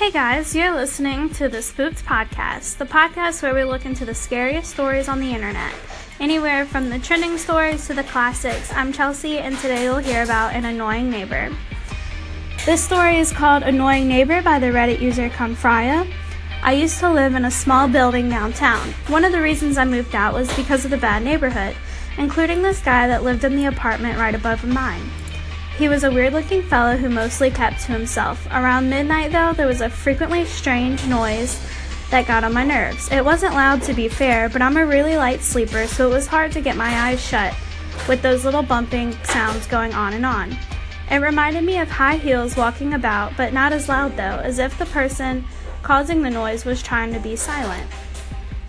Hey guys, you're listening to the Spooked Podcast, the podcast where we look into the scariest stories on the internet, anywhere from the trending stories to the classics. I'm Chelsea, and today you'll hear about an annoying neighbor. This story is called Annoying Neighbor by the Reddit user Comfria. I used to live in a small building downtown. One of the reasons I moved out was because of the bad neighborhood, including this guy that lived in the apartment right above mine. He was a weird-looking fellow who mostly kept to himself. Around midnight, though, there was a frequently strange noise that got on my nerves. It wasn't loud, to be fair, but I'm a really light sleeper, so it was hard to get my eyes shut with those little bumping sounds going on and on. It reminded me of high heels walking about, but not as loud, though, as if the person causing the noise was trying to be silent.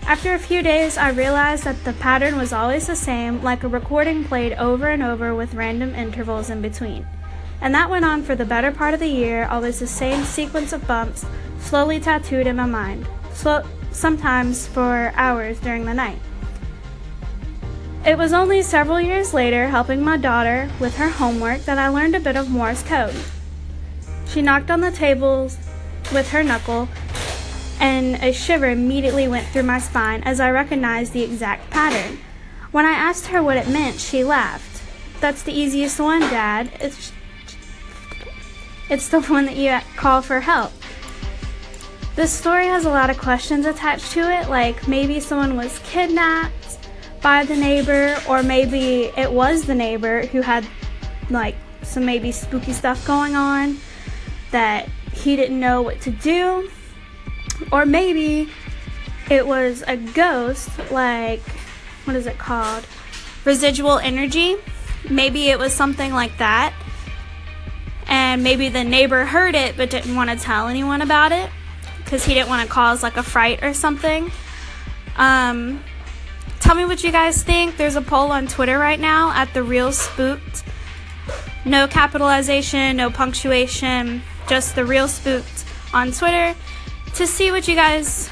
After a few days, I realized that the pattern was always the same, like a recording played over and over with random intervals in between. And that went on for the better part of the year, always the same sequence of bumps, slowly tattooed in my mind, sometimes for hours during the night. It was only several years later, helping my daughter with her homework, that I learned a bit of Morse code. She knocked on the tables with her knuckle, and a shiver immediately went through my spine as I recognized the exact pattern. When I asked her what it meant, she laughed. "That's the easiest one, Dad. It's the one that you call for help." This story has a lot of questions attached to it, like maybe someone was kidnapped by the neighbor, or maybe it was the neighbor who had like some maybe spooky stuff going on that he didn't know what to do. Or maybe it was a ghost, like, what is it called? Residual energy. Maybe it was something like that. And maybe the neighbor heard it but didn't want to tell anyone about it because he didn't want to cause like a fright or something. Tell me what you guys think. There's a poll on Twitter right now at The Real Spooked. No capitalization, no punctuation, just The Real Spooked on Twitter, to see what you guys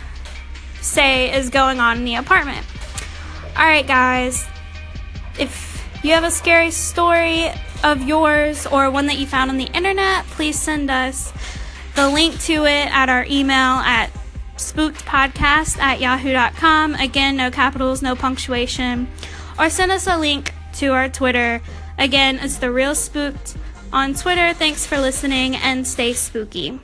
say is going on in the apartment. Alright guys, if you have a scary story of yours or one that you found on the internet, please send us the link to it at our email at spookedpodcast@yahoo.com. Again, no capitals, no punctuation. Or send us a link to our Twitter. Again, it's The Real Spooked on Twitter. Thanks for listening and stay spooky.